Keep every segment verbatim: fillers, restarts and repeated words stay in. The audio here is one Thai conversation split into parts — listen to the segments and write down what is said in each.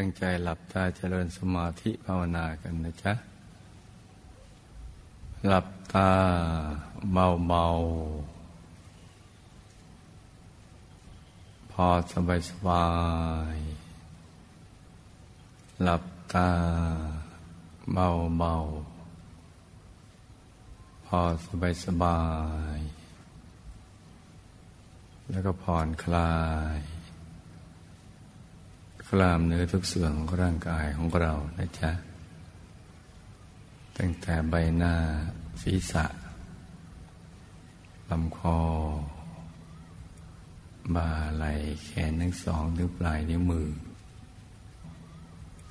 ตั้งใจหลับตาเจริญสมาธิภาวนากันนะจ๊ะหลับตาเบาๆพอสบายสบายหลับตาเบาๆพอสบายสบายแล้วก็ผ่อนคลายกล้ามเนื้อทุกส่วนของร่างกายของเรานะจ๊ะตั้งแต่ใบหน้าศีรษะลำคอบ่าไหล่แขนทั้งสองถึงปลายนิ้วมือ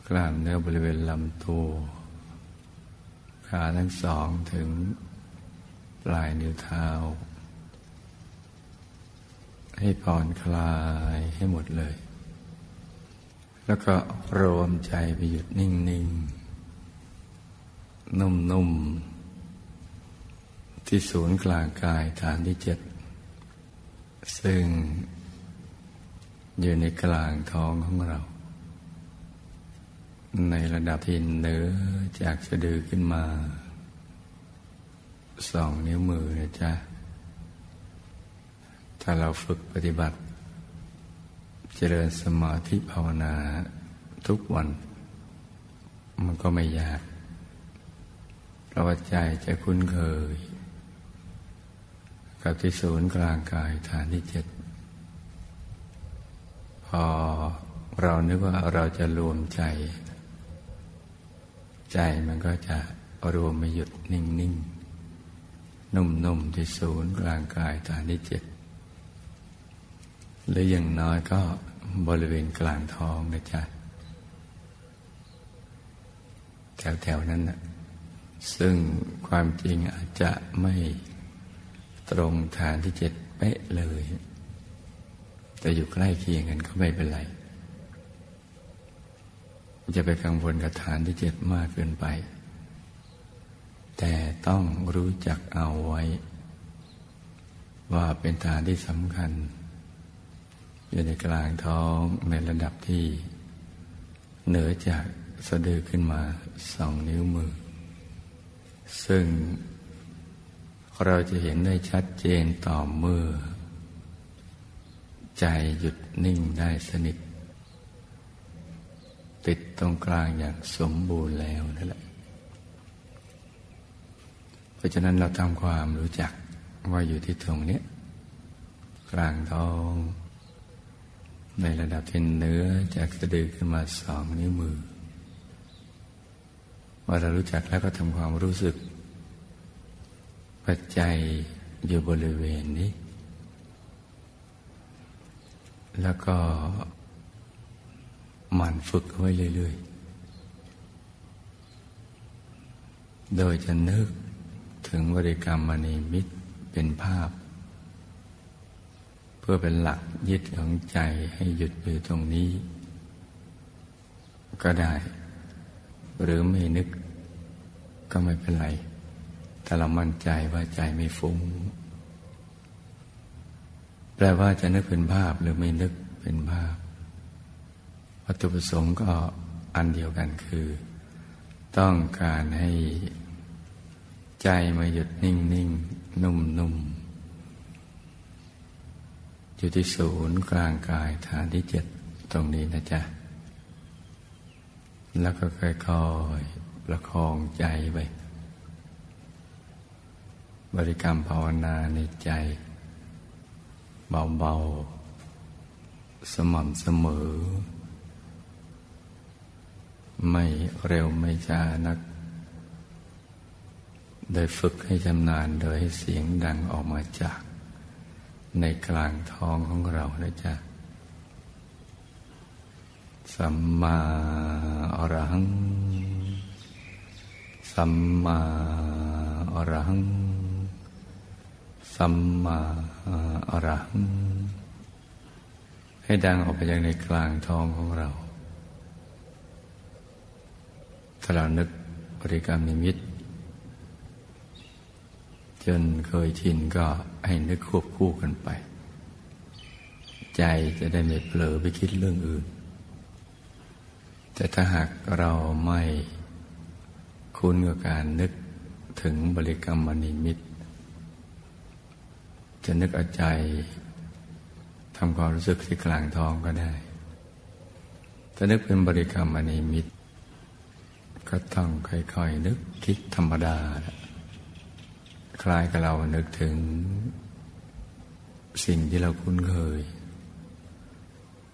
กล้ามเนื้อบริเวณลำตัวขาทั้งสองถึงปลายนิ้วเท้าให้ผ่อนคลายให้หมดเลยแล้วก็รวมใจไปหยุดนิ่งๆ น, นุ่มๆที่ศูนย์กลางกายฐานที่เจ็ดซึ่งอยู่ในกลางท้องของเราในระดับที่เหนือจากสะดือขึ้นมาสองนิ้วมือนะจ๊ะถ้าเราฝึกปฏิบัติเจริญสมาธิภาวนาทุกวันมันก็ไม่ยากเพราะว่าใจจะคุ้นเคยกับที่ศูนย์กลางกายฐานที่เจ็ดพอเรานึกว่าเราจะรวมใจใจมันก็จะรวมไม่หยุดนิ่งๆ นุ่มๆที่ศูนย์กลางกายฐานที่เจ็ดหรืออย่างน้อยก็บริเวณกลางท้องนะจ๊ะแถวๆนั้นนะซึ่งความจริงอาจจะไม่ตรงฐานที่เจ็ดเป๊ะเลยแต่อยู่ใกล้เคียงกันก็ไม่เป็นไรจะไปกังวลกับฐานที่เจ็ดมากเกินไปแต่ต้องรู้จักเอาไว้ว่าเป็นฐานที่สำคัญอยู่ในกลางท้องในระดับที่เหนือจากสะดือขึ้นมาสองนิ้วมือซึ่งเราจะเห็นได้ชัดเจนต่อเมื่อใจหยุดนิ่งได้สนิทติดตรงกลางอย่างสมบูรณ์แล้วนั่นแหละเพราะฉะนั้นเราทำความรู้จักว่าอยู่ที่ตรงนี้กลางท้องในระดับที่เหนือจากสะดือขึ้นมาสองนิ้วมือเมื่อเรารู้จักแล้วก็ทำความรู้สึกปัจจัยอยู่บริเวณนี้แล้วก็หมั่นฝึกไว้เรื่อยๆโดยจะนึกถึงบริกรรมมณีมิตรเป็นภาพเพื่อเป็นหลักยึดของใจให้หยุดอยู่ตรงนี้ก็ได้หรือไม่นึกก็ไม่เป็นไรแต่เรามั่นใจว่าใจไม่ฟุ้งแปลว่าจะนึกเป็นภาพหรือไม่นึกเป็นภาพวัตถุประสงค์ก็อันเดียวกันคือต้องการให้ใจมาหยุดนิ่งๆ น, นุ่มๆอยู่ที่ศูนย์กลางกายฐานที่เจ็ดตรงนี้นะจ๊ะแล้วก็ค่อยๆประคองใจไปบริกรรมภาวนาในใจเบาๆสม่ำเสมอไม่เร็วไม่ช้านักโดยฝึกให้ชำนาญโดยให้เสียงดังออกมาจากในกลางท้องของเรานะจ๊ะสัมมาอรหังสัมมาอรหังสัมมาอรหังให้ดังออกไปจากในกลางท้องของเราถ้าเรานึกบริกรรมนิมิตจนเคยชินก็ให้นึกควบคู่กันไปใจจะได้ไม่เผลอไปคิดเรื่องอื่น แต่ถ้าหากเราไม่คุ้นกับการนึกถึงบริกรรมนิมิตจะนึกเอาใจทำความรู้สึกที่กลางท้องก็ได้ถ้านึกเป็นบริกรรมนิมิตก็ต้องค่อยๆนึกคิดธรรมดาคล้ายกับเรานึกถึงสิ่งที่เราคุ้นเคย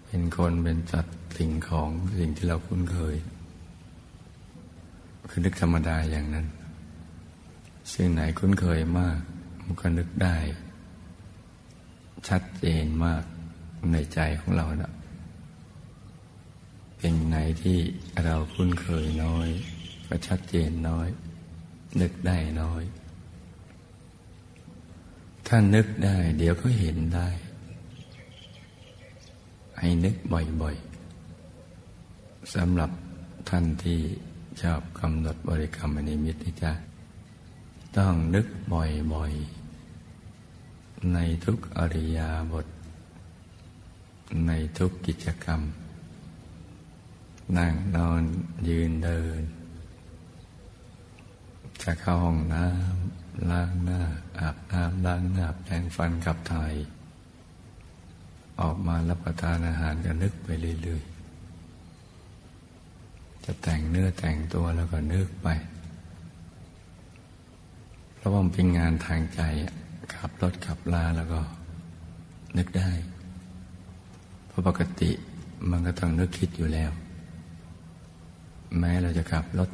เป็นคนเป็นจัดสิ่งของสิ่งที่เราคุ้นเคยคือนึกธรรมดาอย่างนั้นสิ่งไหนคุ้นเคยมากมันก็นึกได้ชัดเจนมากในใจของเรานะสิ่งไหนที่เราคุ้นเคยน้อยก็ชัดเจนน้อยนึกได้น้อยถ้านึกได้เดี๋ยวก็เห็นได้ให้นึกบ่อยๆสำหรับท่านที่ชอบกำหนดบริกรรมนิมิตนี่จ้ะต้องนึกบ่อยๆในทุกอริยาบถในทุกกิจกรรมนั่งนอนยืนเดินจะเข้าห้องน้ำล้างหน้าอาบน้ำล้างหน้าแปรงฟันขับถ่ายออกมารับประทานอาหารก็นึกไปเรื่อยๆจะแต่งเนื้อแต่งตัวแล้วก็นึกไปเพราะว่ามันเป็นงานทางใจขับรถขับลาแล้วก็นึกได้เพราะปกติมันก็ต้องนึกคิดอยู่แล้วแม้เราจะขับรถ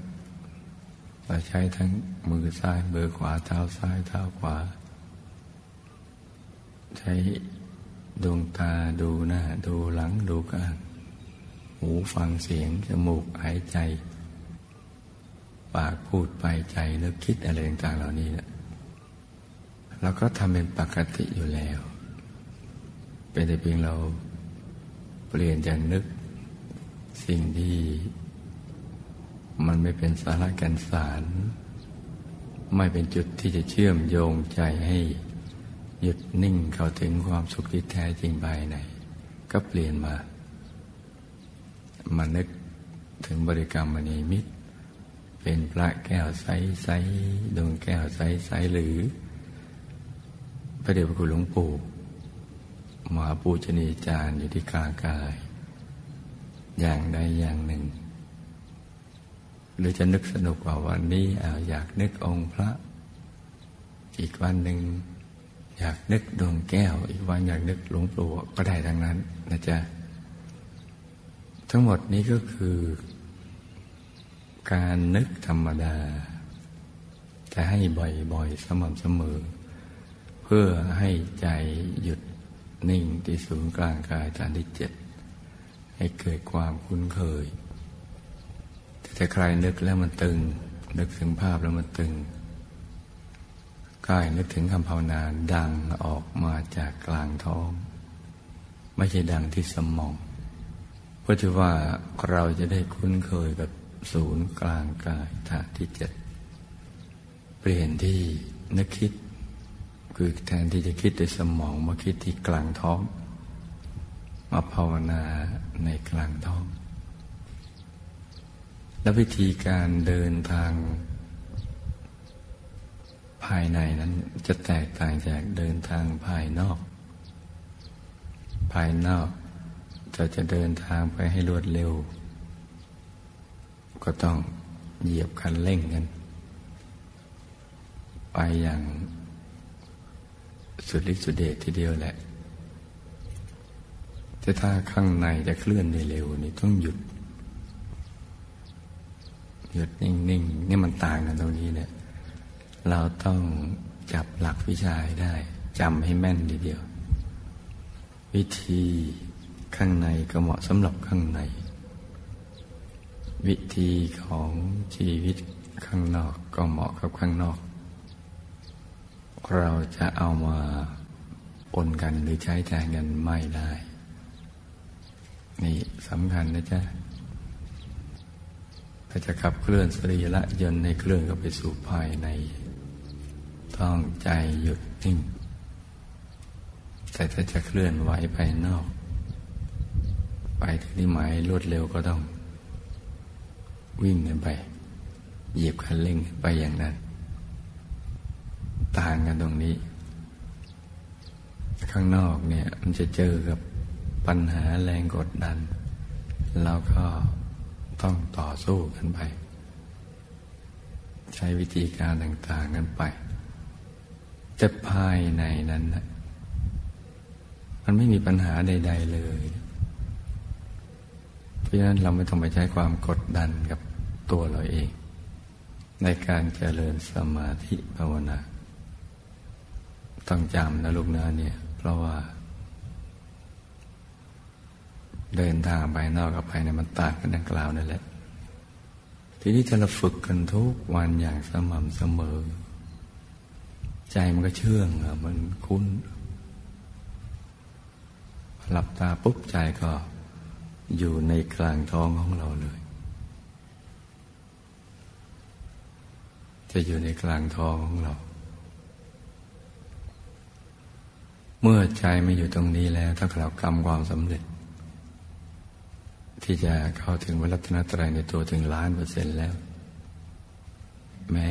เราใช้ทั้งมือซ้ายมือขวาเท้าซ้ายเท้าขวาใช้ดวงตาดูหน้าดูหลังดูกายหูฟังเสียงจมูกหายใจปากพูดไปใจนึกคิดอะไรต่างๆเหล่านี้นะเราก็ทำเป็นปกติอยู่แล้วเป็นแต่เพียงเราเปลี่ยนจากนึกสิ่งที่มันไม่เป็นสาระแก่นสารไม่เป็นจุดที่จะเชื่อมโยงใจให้หยุดนิ่งเข้าถึงความสุขที่แท้จริงภายในก็เปลี่ยนมามานึกถึงบริกรรมนิมิตเป็นพระแก้วใสๆดวงแก้วใสๆหรือพระเดชพระคุณหลวงปู่มหาปูชนียาจารย์อยู่ที่กลางกายอย่างใดอย่างหนึ่งหรือจะนึกสนุกว่าวันนี้เอาอยากนึกองค์พระอีกวันหนึ่งอยากนึกดวงแก้วอีกวันอยากนึกหลวงปู่ก็ได้ทั้งนั้นนะจ๊ะทั้งหมดนี้ก็คือการนึกธรรมดาจะให้บ่อยๆสม่ำเสมอเพื่อให้ใจหยุดนิ่งที่ศูนย์กลางกายฐานที่เจ็ดให้เกิดความคุ้นเคยแต่ใครนึกแล้วมันตึงนึกถึงภาพแล้วมันตึงกายนึกถึงคำภาวนาดังออกมาจากกลางท้องไม่ใช่ดังที่สมองเพราะถือว่าเราจะได้คุ้นเคยกับศูนย์กลางกายฐานที่เจ็ดเปลี่ยนที่นึกคิดคือแทนที่จะคิดด้วยสมองมาคิดที่กลางท้องมาภาวนาในกลางท้องและวิธีการเดินทางภายในนั้นจะแตกต่างจากเดินทางภายนอกภายนอกจะจะเดินทางไปให้รวดเร็วก็ต้องเหยียบคันเร่งกันไปอย่างสุดฤทธิ์สุดเดชทีเดียวแหละแต่ถ้าข้างในจะเคลื่อนได้เร็วนี่ต้องหยุดหยุดนิ่งๆ น, นี่มันต่างกันตรงนี้เนี่ยเราต้องจับหลักวิชาได้จำให้แม่นทีเดียววิธีข้างในก็เหมาะสำหรับข้างในวิธีของชีวิตข้างนอกก็เหมาะกับข้างนอกเราจะเอามาปนกันหรือใช้แทนกันไม่ได้นี่สำคัญนะจ๊ะถ้าจะขับเคลื่อนสรีระยนต์ในเคลื่อนก็ไปสู่ภายในต้องใจหยุดนิ่งแต่ถ้าจะเคลื่อนไหวภายนอกไปที่หมายรวดเร็วก็ต้อง วิ่งกันไปเหยียบคันเร่งไปอย่างนั้นต่างกันตรงนี้ข้างนอกเนี่ยมันจะเจอกับปัญหาแรงกดดันแล้วก็ต้องต่อสู้กันไปใช้วิธีการต่างๆกันไปแต่ภายในนั้นนะมันไม่มีปัญหาใดๆเลยเพราะฉะนั้นเราไม่ต้องไปใช้ความกดดันกับตัวเราเองในการเจริญสมาธิภาวนาต้องจำนะลูกนะเนี่ยเพราะว่าเดินทางไปนอกกับไปเนี่ยมันต่างกันดังกล่าวนั่นแหละทีนี้ถ้าเราฝึกกันทุกวันอย่างสม่ำเสมอใจมันก็เชื่องอ่ะมันคุ้นหลับตาปุ๊บใจก็อยู่ในกลางท้องของเราเลยจะอยู่ในกลางท้องของเราเมื่อใจมาอยู่ตรงนี้แล้วถ้าเรากำความสำเร็จที่จะเข้าถึงพระรัตนตรัยในตัวถึงล้านเปอร์เซ็นต์แล้วแม้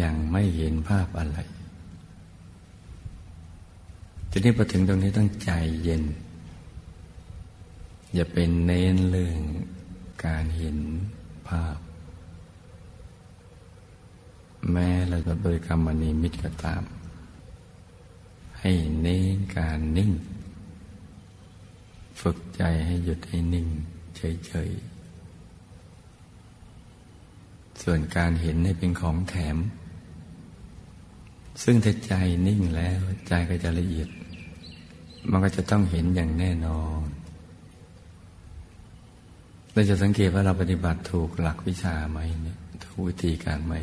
ยังไม่เห็นภาพอะไรทีนี้พอถึงตรงนี้ต้องใจเย็นอย่าเป็นเน้นเรื่องการเห็นภาพแม้เราจะบริกรรมนิมิตก็ตามให้เน้นการนิ่งฝึกใจให้หยุดให้นิ่งเฉยๆส่วนการเห็นให้เป็นของแถมซึ่งถ้าใจนิ่งแล้วใจก็จะละเอียดมันก็จะต้องเห็นอย่างแน่นอนเราจะสังเกตว่าเราปฏิบัติถูกหลักวิชาไหมเนี่ยถูกวิธีการไหม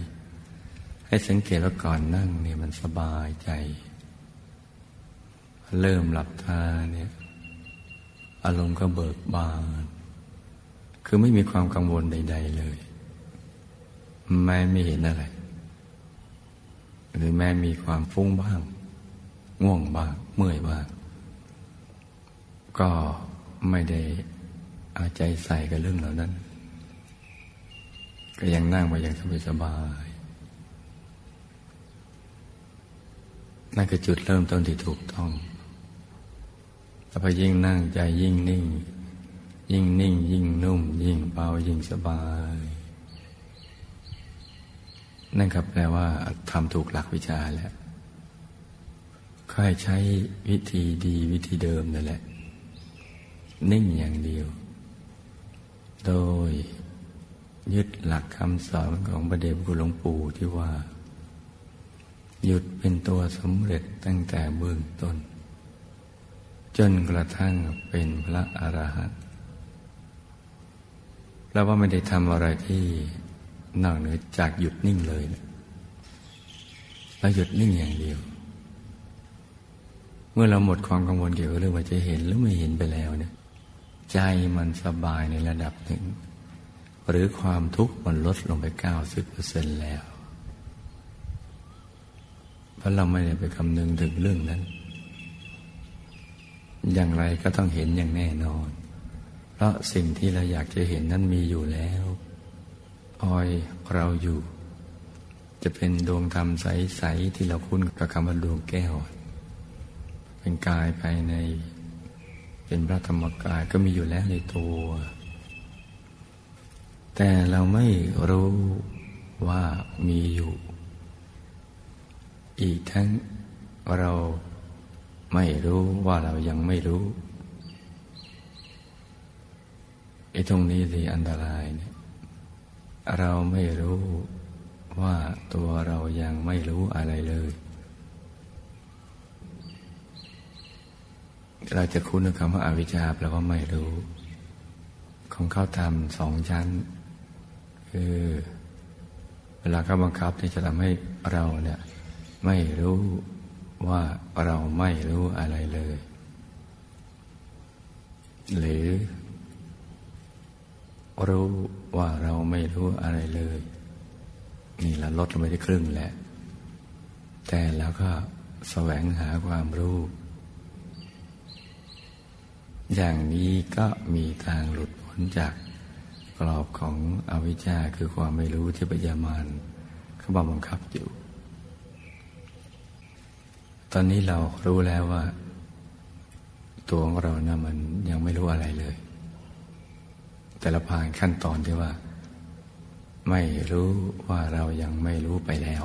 ให้สังเกตว่าก่อนนั่งเนี่ยมันสบายใจเริ่มหลับตาเนี่ยอารมณ์ก็เบิกบานคือไม่มีความกังวลใดๆเลยแม้ไม่เห็นอะไรหรือแม้มีความฟุ้งบ้างง่วงบ้างเมื่อยบ้างก็ไม่ได้เอาใจใส่กับเรื่องเหล่านั้นก็ยังนั่งไปอย่างสบายๆนั่นคือจุดเริ่มต้นที่ถูกต้องแต่พอยิ่งนั่งใจยิ่งนิ่งยิ่งนิ่งยิ่งนุ่มยิ่งเบายิ่งสบายนั่นครับแปลว่าทำถูกหลักวิชาแล้วค่อยใช้วิธีดีวิธีเดิมนั่นแหละนิ่งอย่างเดียวโดยยึดหลักคำสอนของพระเดชพระคุณหลวงปู่ที่ว่าหยุดเป็นตัวสำเร็จตั้งแต่เบื้องต้นจนกระทั่งเป็นพระอรหันต์แล้วว่าไม่ได้ทำอะไรที่นอกเหนือจากหยุดนิ่งเลยแล้วหยุดนิ่งอย่างเดียวเมื่อเราหมดความกังวลเกี่ยวกับเรื่องว่าจะเห็นหรือไม่เห็นไปแล้วเนี่ยใจมันสบายในระดับหนึ่งหรือความทุกข์มันลดลงไป เก้าสิบเปอร์เซ็นต์ แล้วเพราะเราไม่ได้ไปคำนึงถึงเรื่องนั้นอย่างไรก็ต้องเห็นอย่างแน่นอนเพราะสิ่งที่เราอยากจะเห็นนั้นมีอยู่แล้วคอยเราอยู่จะเป็นดวงธรรมใสๆที่เราคุ้นกับคำว่าดวงแก้วเป็นกายภายในเป็นพระธรรมกายก็มีอยู่แล้วในตัวแต่เราไม่รู้ว่ามีอยู่อีกทั้งเราไม่รู้ว่าเรายังไม่รู้ไอ้ตรงนี้สิอันตรายเนี่ยเราไม่รู้ว่าตัวเรายังไม่รู้อะไรเลยเราจะคุ้นกับคำว่าอวิชชาแปลว่าไม่รู้ของเขาทำสองชั้นคือเวลาเขาบังคับที่จะทำให้เราเนี่ยไม่รู้ว่าเราไม่รู้อะไรเลยหรือรู้ว่าเราไม่รู้อะไรเลยนี่ละลดลงไปได้ครึ่งแหละแต่แล้วก็แสวงหาความรู้อย่างนี้ก็มีทางหลุดพ้นจาก กรอบของอวิชชาคือความไม่รู้ที่พยามารเขาบังคับอยู่ตอนนี้เรารู้แล้วว่าตัวของเรานะมันยังไม่รู้อะไรเลยแต่เราผ่านขั้นตอนที่ว่าไม่รู้ว่าเรายังไม่รู้ไปแล้ว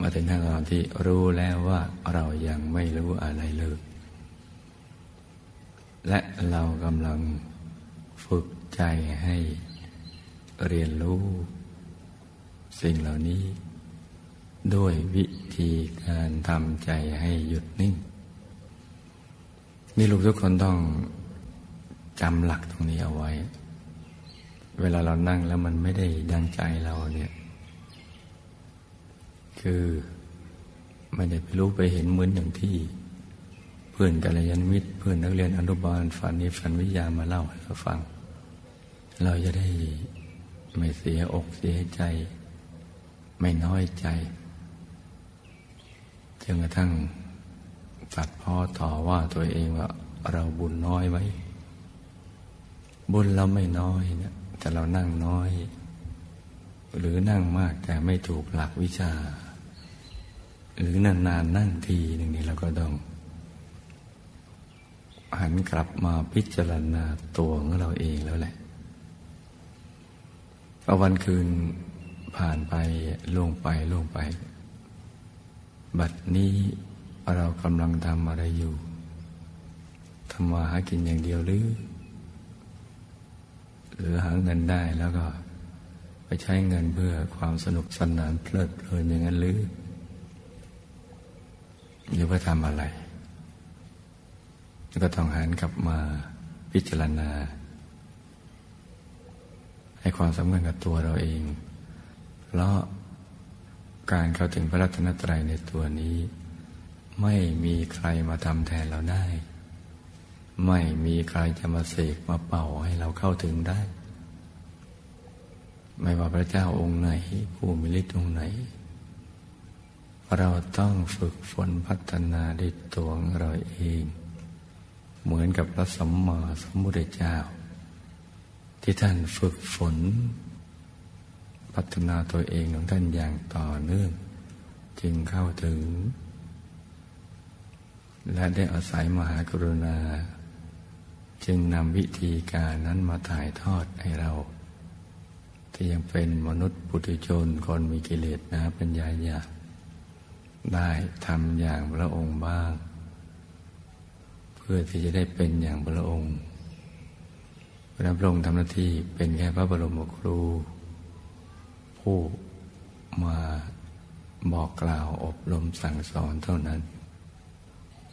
มาถึงขั้นตอนที่รู้แล้วว่าเรายังไม่รู้อะไรเลยและเรากำลังฝึกใจให้เรียนรู้สิ่งเหล่านี้ด้วยวิธีการทำใจให้หยุดนิ่งนี่ลูกทุกคนต้องจำหลักตรงนี้เอาไว้เวลาเรานั่งแล้วมันไม่ได้ดังใจเราเนี่ยคือไม่ได้ไปรู้ไปเห็นเหมือนอย่างที่เพื่อนกัลยาณมิตรเพื่อนนักเรียนอนุบาลฝันนิฝันวิทยามาเล่าให้เราฟังเราจะได้ไม่เสียอกเสียใจไม่น้อยใจจนกระทั่งตัดพ้อต่อว่าตัวเองว่าเราบุญน้อยไว้บุญเราไม่น้อยนะแต่เรานั่งน้อยหรือนั่งมากแต่ไม่ถูกหลักวิชาหรือนานๆ น, น, นั่งทีหนึ่งนี้เราก็ต้องหันกลับมาพิจารณาตัวของเราเองแล้วแหละวันคืนผ่านไปล่วงไปล่วงไปบัดนี้เรากำลังทำอะไรอยู่ทำมาหากินอย่างเดียวหรือหรือหาเงินได้แล้วก็ไปใช้เงินเพื่อความสนุกสนานเพลิดเพลินอย่างนั้นหรือหรือว่าทำอะไรก็ต้องหันกลับมาพิจารณาให้ความสำคัญกับตัวเราเองเพราะการเข้าถึงพระรัตนตรัยในตัวนี้ไม่มีใครมาทำแทนเราได้ไม่มีใครจะมาเสกมาเป่าให้เราเข้าถึงได้ไม่ว่าพระเจ้าองค์ไหนผู้มีฤทธิ์องค์ไหนเราต้องฝึกฝนพัฒนาด้วยตัวเราเองเหมือนกับพระสัมมาสัมพุทธเจ้าที่ท่านฝึกฝนพัฒนาตัวเองของท่านอย่างต่อเนื่องจึงเข้าถึงและได้อาศัยมหากรุณาจึงนำวิธีการนั้นมาถ่ายทอดให้เราที่ยังเป็นมนุษย์ปุถุชนคนมีกิเลสหนาปัญญาหยาบได้ทำอย่างพระองค์บ้างเพื่อที่จะได้เป็นอย่างพระองค์พระองค์ทำหน้าที่เป็นแค่พระบรมครูผู้มาบอกกล่าวอบรมสั่งสอนเท่านั้น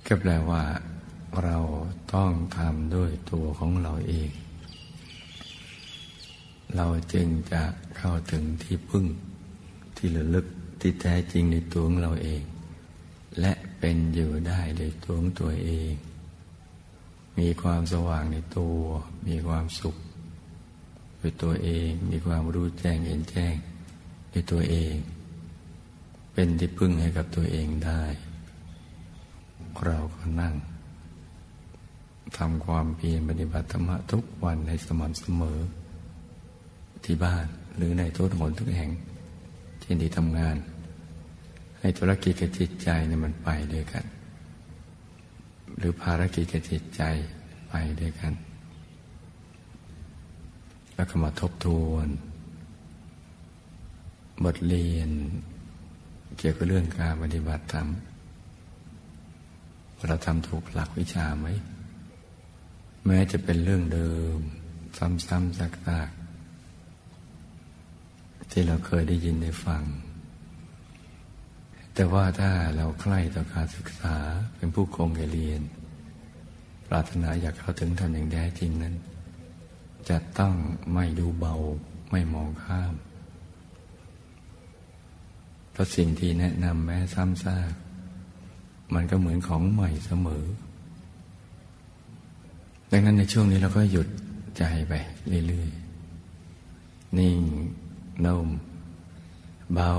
ก็แปลว่าเราต้องทำด้วยตัวของเราเองเราจึงจะเข้าถึงที่พึ่งที่ระลึกที่แท้จริงในตัวของเราเองและเป็นอยู่ได้โดยตัวของตัวเองมีความสว่างในตัวมีความสุขโดยตัวเองมีความรู้แจ้งเห็นแจ้งในตัวเองเป็นที่พึ่งให้กับตัวเองได้เราก็นั่งทำความเพียรปฏิบัติธรรมทุกวันในสม่ำเสมอที่บ้านหรือในทุกหนทุกแห่งเช่นที่ทำงานให้ธุรกิจกับจิตใจเนี่ยมันไปด้วยกันหรือภารกิจกับจิตใจไปด้วยกันแล้วก็มาทบทวนบทเรียนเกี่ยวกับเรื่องการปฏิบัติธรรมเราทำถูกหลักวิชาไหมแม้จะเป็นเรื่องเดิมซ้ำๆซักๆที่เราเคยได้ยินได้ฟังแต่ว่าถ้าเราใกล้ต่อการศึกษาเป็นผู้คงแก่เรียนปรารถนาอยากเข้าถึงธรรมอย่างแท้จริงนั้นจะต้องไม่ดูเบาไม่มองข้ามเพราะสิ่งที่แนะนำแม้ซ้ำซากมันก็เหมือนของใหม่เสมอดังนั้นในช่วงนี้เราก็หยุดใจไปเรื่อยๆนิ่งนุ่มเบา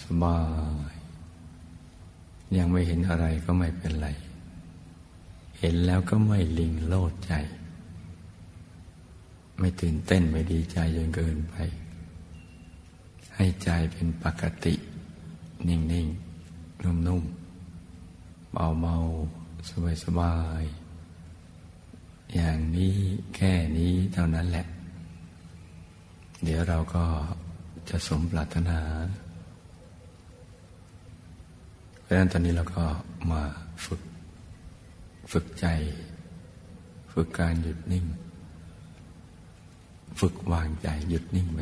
สบายยังไม่เห็นอะไรก็ไม่เป็นไรเห็นแล้วก็ไม่ลิงโลดใจ ไม่ตื่นเต้นไม่ดีใจจนเกินไปให้ใจเป็นปกตินิ่งๆนุ่มๆเบาๆสบายๆอย่างนี้แค่นี้เท่านั้นแหละเดี๋ยวเราก็จะสมปรารถนาเพราะฉะนั้นตอนนี้เราก็มาฝึกฝึกใจฝึกการหยุดนิ่งฝึกวางใจหยุดนิ่งไป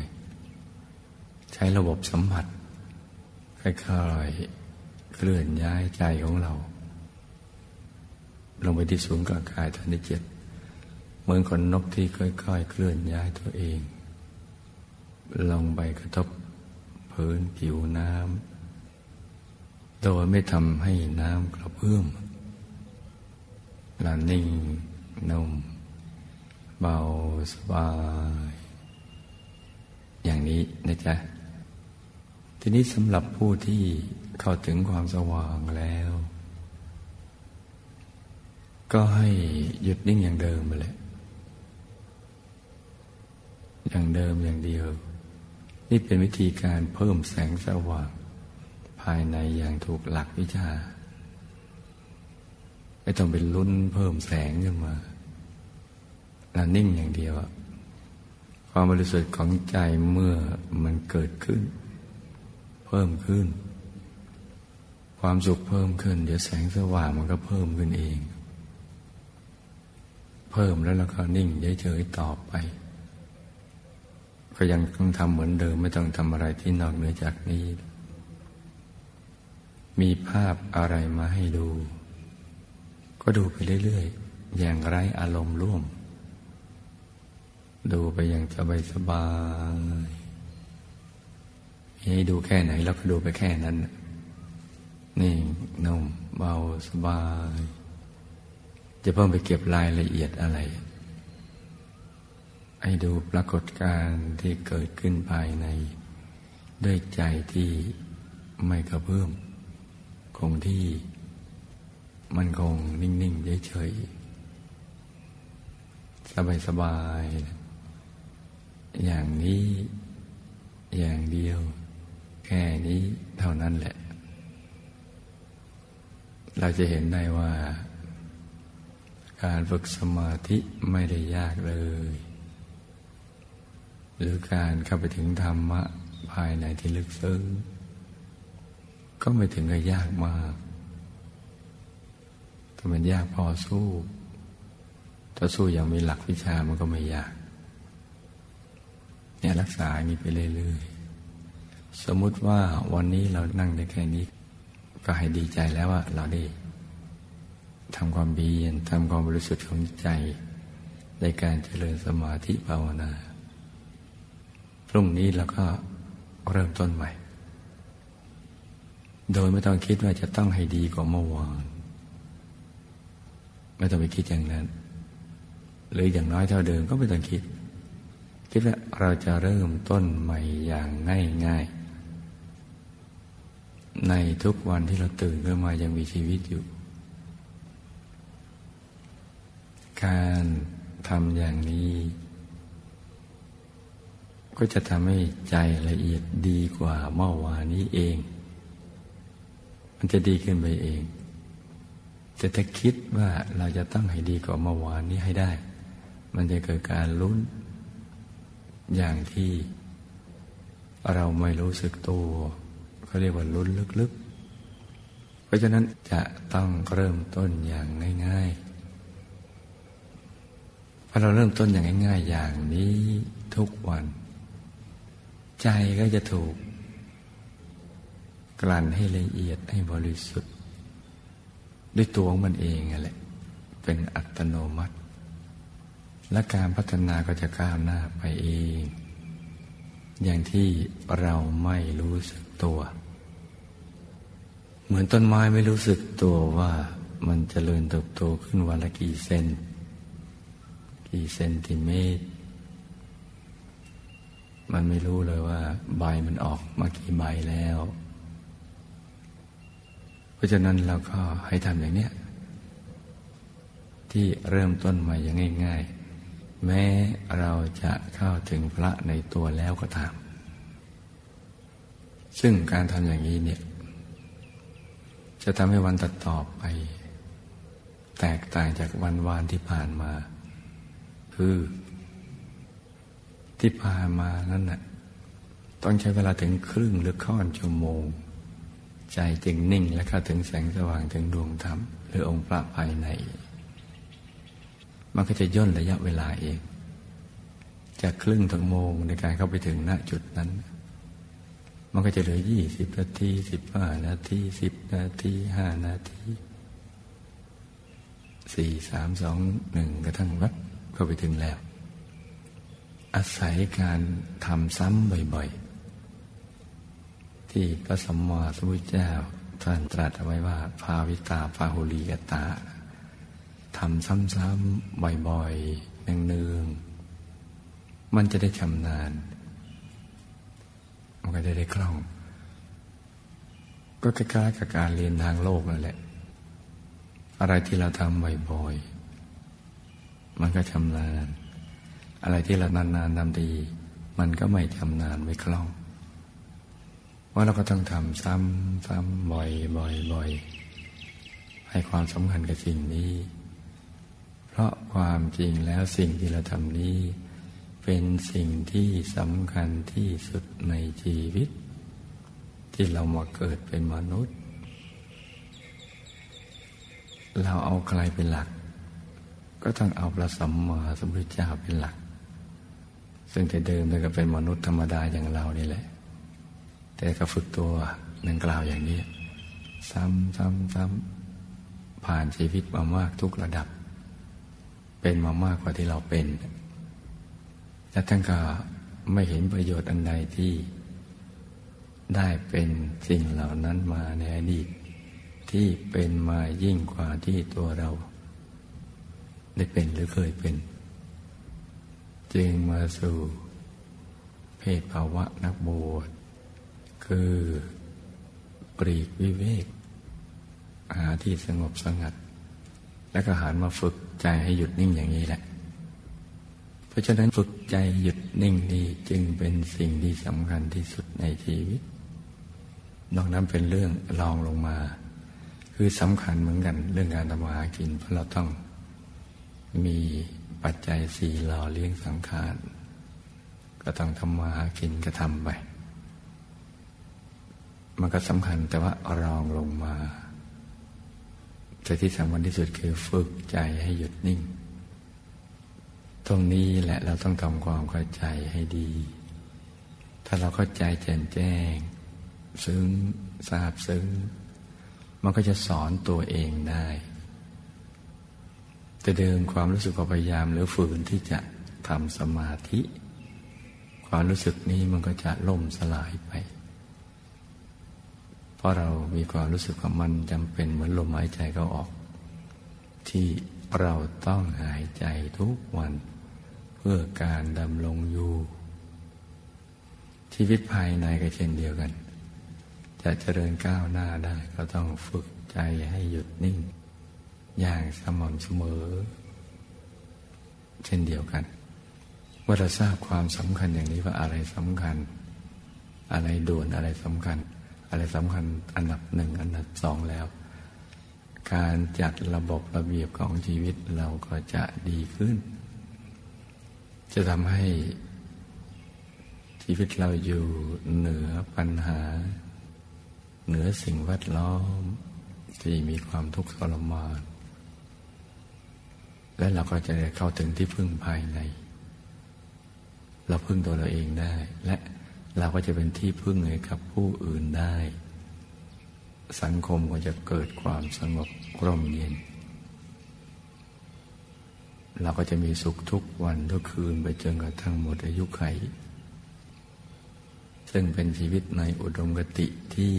ใช้ระบบสัมผัสค่อยๆเคลื่อนย้ายใจของเราลงไปที่ศูนย์กลางกายฐานที่เจ็ดเหมือนขนนกที่ค่อยๆเคลื่อนย้ายตัวเองลงไปกระทบพื้นผิวน้ำโดยไม่ทำให้น้ำกระเพื่อมละนิ่งนุ่มเบาสบายอย่างนี้นะจ๊ะทีนี้สำหรับผู้ที่เข้าถึงความสว่างแล้วก็ให้หยุดนิ่งอย่างเดิมไปเลยอย่างเดิมอย่างเดียวนี่เป็นวิธีการเพิ่มแสงสว่างภายในอย่างถูกหลักวิชาไม่ต้องเป็นลุ้นเพิ่มแสงขึ้นมาแล้วนิ่งอย่างเดียวความบริสุทธิ์ของใจเมื่อมันเกิดขึ้นเพิ่มขึ้นความสุขเพิ่มขึ้นเดี๋ยวแสงสว่างมันก็เพิ่มขึ้นเองเพิ่มแล้วเราก็นิ่งเฉยๆต่อไปก็ยังต้องทำเหมือนเดิมไม่ต้องทำอะไรที่นอกเหนือจากนี้มีภาพอะไรมาให้ดูก็ดูไปเรื่อยๆอย่างไร้อารมณ์ร่วมดูไปอย่างสบายสบายให้ดูแค่ไหนแล้วก็ดูไปแค่นั้นนิ่งนุ่มเบาสบายจะเพิ่มไปเก็บรายละเอียดอะไรให้ดูปรากฏการณ์ที่เกิดขึ้นภายในด้วยใจที่ไม่กระเพื่อมคงที่มันคงนิ่งๆเฉยๆสบายๆอย่างนี้อย่างเดียวแค่นี้เท่านั้นแหละเราจะเห็นได้ว่าการฝึกสมาธิไม่ได้ยากเลยหรือการเข้าไปถึงธรรมะภายในที่ลึกซึ้งก็ไม่ถึงกับยากมากแต่มันยากพอสู้ถ้าสู้อย่างมีหลักวิชามันก็ไม่ยากเนี่ยรักษาอย่างนี้ไปเรื่อยๆสมมุติว่าวันนี้เรานั่งได้แค่นี้ก็ให้ดีใจแล้วว่าเราได้ทำความเบียนทำความบริสุทธิ์ของใจในการเจริญสมาธิภาวนาพรุ่งนี้เราก็เริ่มต้นใหม่โดยไม่ต้องคิดว่าจะต้องให้ดีกว่าเมื่อวานไม่ต้องไปคิดอย่างนั้นหรืออย่างน้อยเท่าเดิมก็ไม่ต้องคิดคิดว่าเราจะเริ่มต้นใหม่อย่างง่ายๆในทุกวันที่เราตื่นขึ้นมายังมีชีวิตอยู่การทำอย่างนี้ก็จะทำให้ใจละเอียดดีกว่าเมื่อวานนี้เองมันจะดีขึ้นไปเองแต่ถ้าคิดว่าเราจะต้องให้ดีกว่าเมื่อวานนี้ให้ได้มันจะเกิดการลุ้นอย่างที่เราไม่รู้สึกตัวเขาเรียกว่าลุ้นลึกๆเพราะฉะนั้นจะต้องเริ่มต้นอย่างง่ายๆพอเราเริ่มต้นอย่างง่ายๆอย่างนี้ทุกวันใจก็จะถูกกลั่นให้ละเอียดให้บริสุทธิ์ด้วยตัวของมันเองแหละเป็นอัตโนมัติและการพัฒนาก็จะก้าวหน้าไปเองอย่างที่เราไม่รู้สึกตัวเหมือนต้นไม้ไม่รู้สึกตัวว่ามันเจริญเติบโตขึ้นวันละกี่เซนกี่เซนติเมตรมันไม่รู้เลยว่าใบมันออกมากี่ใบแล้วเพราะฉะนั้นเราก็ให้ทำอย่างเนี้ยที่เริ่มต้นมาอย่างง่ายๆ แม้เราจะเข้าถึงพระในตัวแล้วก็ตามซึ่งการทำอย่างนี้เนี่ยจะทำให้วันต่อไปแตกต่างจากวันวานที่ผ่านมาคือที่ผ่านมานั้นน่ะต้องใช้เวลาถึงครึ่งหรือค่อนชั่วโมงใจจึงนิ่งและเข้าถึงแสงสว่างถึงดวงธรรมหรือองค์พระภายในมันก็จะย่นระยะเวลาเองจากครึ่งชั่วโมงในการเข้าไปถึงณจุดนั้นมันก็จะเหลือยี่สิบนาทีสิบห้านาทีสิบนาทีห้านาทีสี่ สาม สอง หนึ่งกระทั่งวัดเข้าไปถึงแล้วอาศัยการทำซ้ำบ่อยๆที่พระสัมมาสัมพุทธเจ้าท่านตรัสเอาไว้ว่าภาวิตาภาหุลีกตาทำซ้ำๆบ่อยๆเนืองๆมันจะได้ชำนาญมันก็จะได้คล่องก็คล้ายๆกับการเรียนทางโลกนั่นแหละอะไรที่เราทำบ่อยๆมันก็ชำนาญอะไรที่เรานานๆทำดีมันก็ไม่ชำนาญไม่คล่องว่าเราก็ต้องทำซ้ำซ้ำบ่อยบ่อยบ่อยให้ความสำคัญกับสิ่งนี้เพราะความจริงแล้วสิ่งที่เราทำนี้เป็นสิ่งที่สำคัญที่สุดในชีวิตที่เรามาเกิดเป็นมนุษย์เราเอาใครเป็นหลักก็ต้องเอาพระสัมมาสัมพุทธเจ้าเป็นหลักซึ่งแต่เดิมเราก็เป็นมนุษย์ธรรมดาอย่างเรานี่แหละแต่ก็ฝึกตัวดังกล่าวอย่างนี้ซ้ำซ้ำซ้ำผ่านชีวิตมามากทุกระดับเป็นมามากกว่าที่เราเป็นและท่านก็ไม่เห็นประโยชน์อันใดที่ได้เป็นสิ่งเหล่านั้นมาในอดีตที่เป็นมายิ่งกว่าที่ตัวเราได้เป็นหรือเคยเป็นจึงมาสู่เพศภาวะนักบวชคือปลีกวิเวกหาที่สงบสงัดแล้วก็หันมาฝึกใจให้หยุดนิ่งอย่างนี้แหละเพราะฉะนั้นฝึกใจหยุดนิ่งนี่จึงเป็นสิ่งที่สำคัญที่สุดในชีวิตนอกนั้นเป็นเรื่องรองลงมาคือสำคัญเหมือนกันเรื่องการทำมาหากินเพราะเราต้องมีปัจจัยสี่หล่อเลี้ยงสังขารก็ต้องทำมาหากินก็ทำไปมันก็สำคัญแต่ว่ารองลงมาแต่ที่สำคัญที่สุดคือฝึกใจให้หยุดนิ่งตรงนี้แหละเราต้องทำความเข้าใจให้ดีถ้าเราเข้าใจแจ่มแจ้งซึ้งทราบซึ้งมันก็จะสอนตัวเองได้แต่เดิมความรู้สึกพยายามหรือฝืนที่จะทำสมาธิความรู้สึกนี้มันก็จะล่มสลายไปเพราะเรามีความรู้สึกว่ามันจำเป็นเหมือนลมหายใจเข้าออกที่เราต้องหายใจทุกวันเพื่อการดำรงอยู่ชีวิตภายในก็เช่นเดียวกันจะเจริญก้าวหน้าได้ก็ต้องฝึกใจให้หยุดนิ่งอย่างสม่ำเสมอเช่นเดียวกันเมื่อเราทราบความสำคัญอย่างนี้ว่าอะไรสำคัญอะไรด่วนอะไรสำคัญอะไรสำคัญอันดับหนึ่งอันดับสองแล้วการจัดระบบระเบียบของชีวิตเราก็จะดีขึ้นจะทำให้ชีวิตเราอยู่เหนือปัญหาเหนือสิ่งแวดล้อมที่มีความทุกข์ทรมานและเราก็จะได้เข้าถึงที่พึ่งภายในเราพึ่งตัวเราเองได้และเราก็จะเป็นที่พึ่งให้กับผู้อื่นได้สังคมก็จะเกิดความสงบร่มเย็นเราก็จะมีสุขทุกวันทุกคืนไปจนกระทั่งหมดอายุไขซึ่งเป็นชีวิตในอุดมคติที่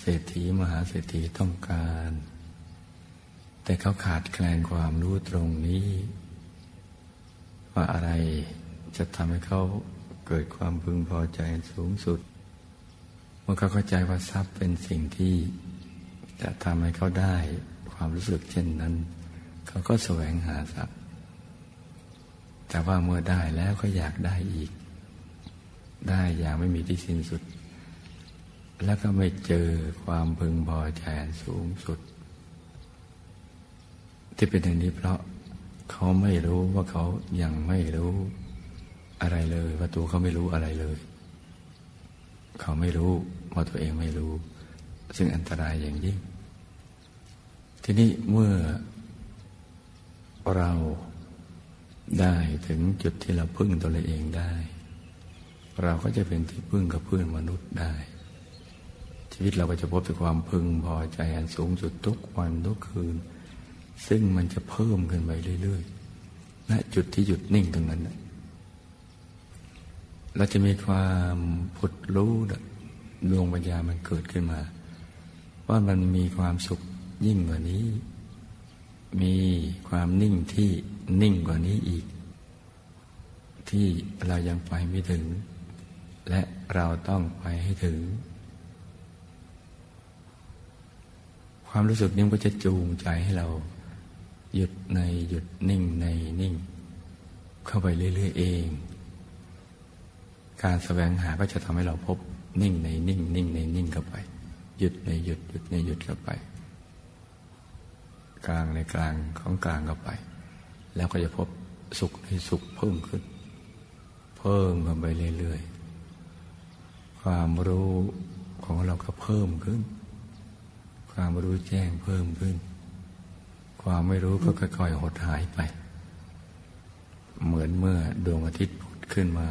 เศรษฐีมหาเศรษฐีต้องการแต่เขาขาดแคลนความรู้ตรงนี้ว่าอะไรจะทำให้เขาเกิดความพึงพอใจสูงสุดเมื่อเขาเข้าใจว่าทรัพย์เป็นสิ่งที่จะทำให้เขาได้ความรู้สึกเช่นนั้นเขาก็แสวงหาทรัพย์ แต่ว่าเมื่อได้แล้วก็อยากได้อีกได้อย่างไม่มีที่สิ้นสุดแล้วก็ไม่เจอความพึงพอใจอันสูงสุดที่เป็นอย่างนี้เพราะเขาไม่รู้ว่าเขายังไม่รู้อะไรเลยว่าตัวเขาไม่รู้อะไรเลยเขาไม่รู้ว่าตัวเองไม่รู้ซึ่งอันตรายอย่างยิ่งทีนี้เมื่อเราได้ถึงจุดที่เราพึ่งตัวเราเองได้เราก็จะเป็นที่พึ่งกับเพื่อนมนุษย์ได้ชีวิตเราก็จะพบถึงความพึงพอใจอันสูงสุดทุกวันทุกคืนซึ่งมันจะเพิ่มขึ้นไปเรื่อยๆณจุดที่หยุดนิ่งตรงนั้นเราจะมีความผุดรู้ดวงปัญญามันเกิดขึ้นมาว่ามันมีความสุขยิ่งกว่านี้มีความนิ่งที่นิ่งกว่านี้อีกที่เรายังไปไม่ถึงและเราต้องไปให้ถึงความรู้สึกนี้ก็จะจูงใจให้เราหยุดในหยุดนิ่งในนิ่งเข้าไปเรื่อยๆเองการแสวงหาก็จะทำให้เราพบนิ่งในนิ่งนิ่งในนิ่งเข้าไปหยุดในหยุดหยุดในหยุดเข้าไปกลางในกลางของกลางเข้าไปแล้วก็จะพบสุขในสุขเพิ่มขึ้นเพิ่มขึ้นไปเรื่อยๆความรู้ของเราก็เพิ่มขึ้นความรู้แจ้งเพิ่มขึ้นความไม่รู้ก็ค่อยๆหดหายไปเหมือนเมื่อดวงอาทิตย์ผุดขึ้นมา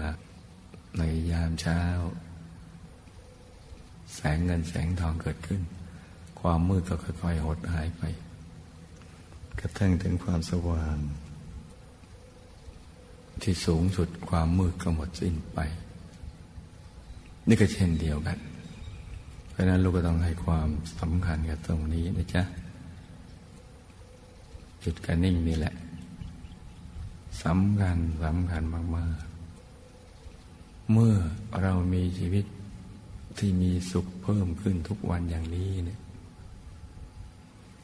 ในยามเช้าแสงเงินแสงทองเกิดขึ้นความมืดก็ค่อยๆหดหายไปกระทั่งถึงความสว่างที่สูงสุดความมืดก็หมดสิ้นไปนี่ก็เช่นเดียวกันเพราะนั้นลูกก็ต้องให้ความสำคัญกับตรงนี้นะจ๊ะจุดการนิ่งนี่แหละสำคัญสำคัญมากๆเมื่อเรามีชีวิตที่มีสุขเพิ่มขึ้นทุกวันอย่างนี้เนี่ย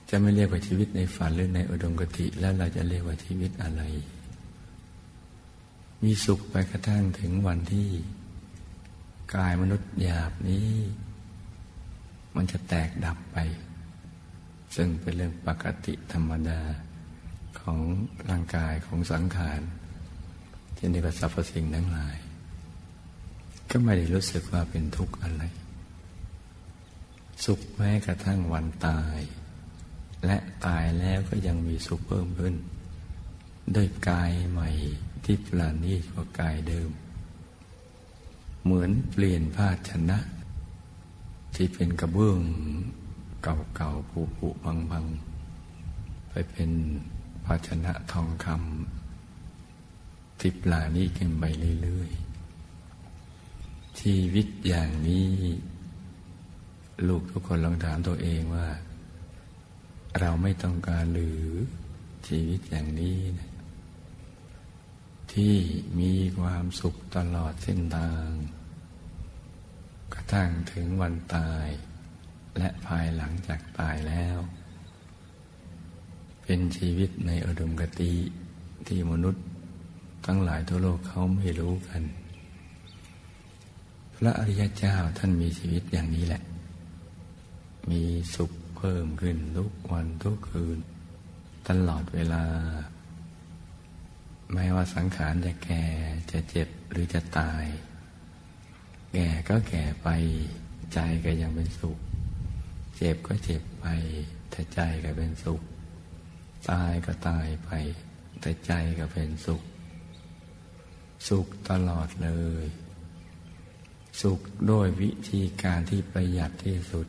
จะไม่เรียกว่าชีวิตในฝันหรือในอุดมคติแล้วเราจะเรียกว่าชีวิตอะไรมีสุขไปกระทั่งถึงวันที่กายมนุษย์หยาบนี้มันจะแตกดับไปซึ่งเป็นเรื่องปกติธรรมดาของร่างกายของสังขารเช่นเดียวกับสรรพสิ่งทั้งหลายก็ไม่ได้รู้สึกว่าเป็นทุกข์อะไรสุขแม้กระทั่งวันตายและตายแล้วก็ยังมีสุขเพิ่มขึ้นด้วยกายใหม่ที่ประณีตกว่ากายเดิมเหมือนเปลี่ยนภาชนะที่เป็นกระเบื้องเก่าๆผุๆพังๆไปเป็นภาชนะทองคำที่ปราณีตขึ้นไปเรื่อยๆชีวิตอย่างนี้ลูกทุกคนลองถามตัวเองว่าเราไม่ต้องการหรือชีวิตอย่างนี้นะที่มีความสุขตลอดเส้นทางกระทั่งถึงวันตายและภายหลังจากตายแล้วเป็นชีวิตในอุดมคติที่มนุษย์ทั้งหลายทั่วโลกเขาไม่รู้กันพระอริยเจ้าท่านมีชีวิตอย่างนี้แหละมีสุขเพิ่มขึ้นทุกวันทุกคืนตลอดเวลาไม่ว่าสังขารจะแก่จะเจ็บหรือจะตายแก่ก็แก่ไปใจก็ยังเป็นสุขเจ็บก็เจ็บไปแต่ใจก็เป็นสุขตายก็ตายไปแต่ใจก็เป็นสุขสุขตลอดเลยสุขด้วยวิธีการที่ประหยัดที่สุด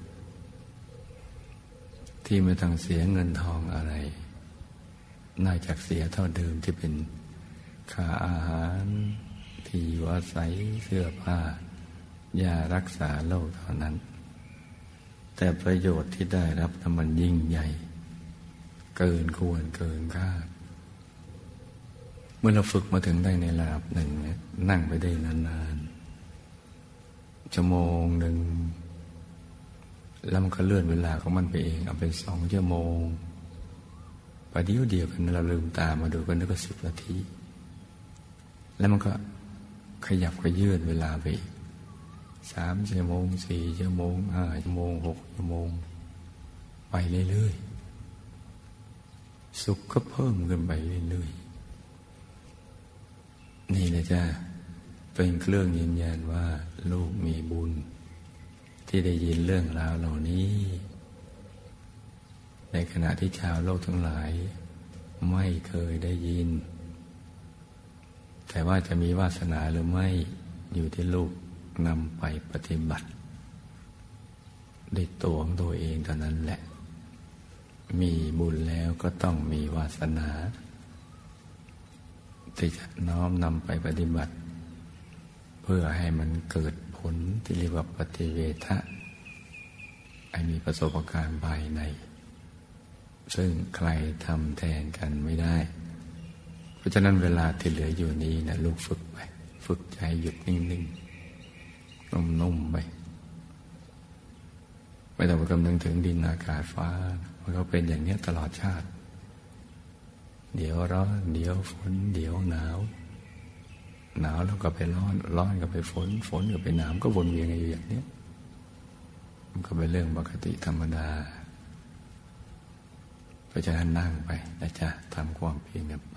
ที่ไม่ต้องเสียเงินทองอะไรนอกจากเสียเท่าเดิมที่เป็นค่าอาหารที่อยู่อาศัยเสื้อผ้ายารักษาโรคเท่านั้นแต่ประโยชน์ที่ได้รับนั้นมันยิ่งใหญ่เกินควรเกินคาดเมื่อเราฝึกมาถึงได้ในระดับหนึ่งเนี่ยนั่งไปได้นานๆชั่วโมงหนึ่งแล้วมันก็เลื่อนเวลาของมันไปเองเอาเป็นสองชั่วโมงประเดี๋ยวเดียวกันเราลืมตามาดูกันนึกว่าสิบนาที แล้วมันก็ขยับก็ยืดเวลาไปสามชั่วโมงสี่ชั่วโมงห้าชั่วโมงหกชั่วโมงไปเรื่อยๆสุขก็เพิ่มขึ้นไปเรื่อยๆนี่แหละจ้าเป็นเครื่องยืนยันว่าลูกมีบุญที่ได้ยินเรื่องราวเหล่านี้ในขณะที่ชาวโลกทั้งหลายไม่เคยได้ยินแต่ว่าจะมีวาสนาหรือไม่อยู่ที่ลูกนำไปปฏิบัติด้วยตัวของตัวเองเท่านั้นแหละมีบุญแล้วก็ต้องมีวาสนาที่จะน้อมนำไปปฏิบัติเพื่อให้มันเกิดผลที่เรียกว่าปฏิเวทะไอ้มีประสบการณ์ภายในซึ่งใครทำแทนกันไม่ได้เพราะฉะนั้นเวลาที่เหลืออยู่นี้นะลูกฝึกไปฝึกใจหยุดนิ่งๆนุ่มๆไปไม่ต้องไปคำนึงถึงดินอากาศฟ้ามันก็เป็นอย่างนี้ตลอดชาติเดี๋ยวร้อนเดี๋ยวฝนเดี๋ยวหนาวหนาวแล้วก็ไปร้อนร้อนก็ไปฝนฝนก็ไปหนาวก็วนเวียนอยู่อย่างนี้มันก็เป็นเรื่องปกติธรรมดาเพราะฉะนั้นนั่งไปนะจ๊ะทำความเพียรกันไป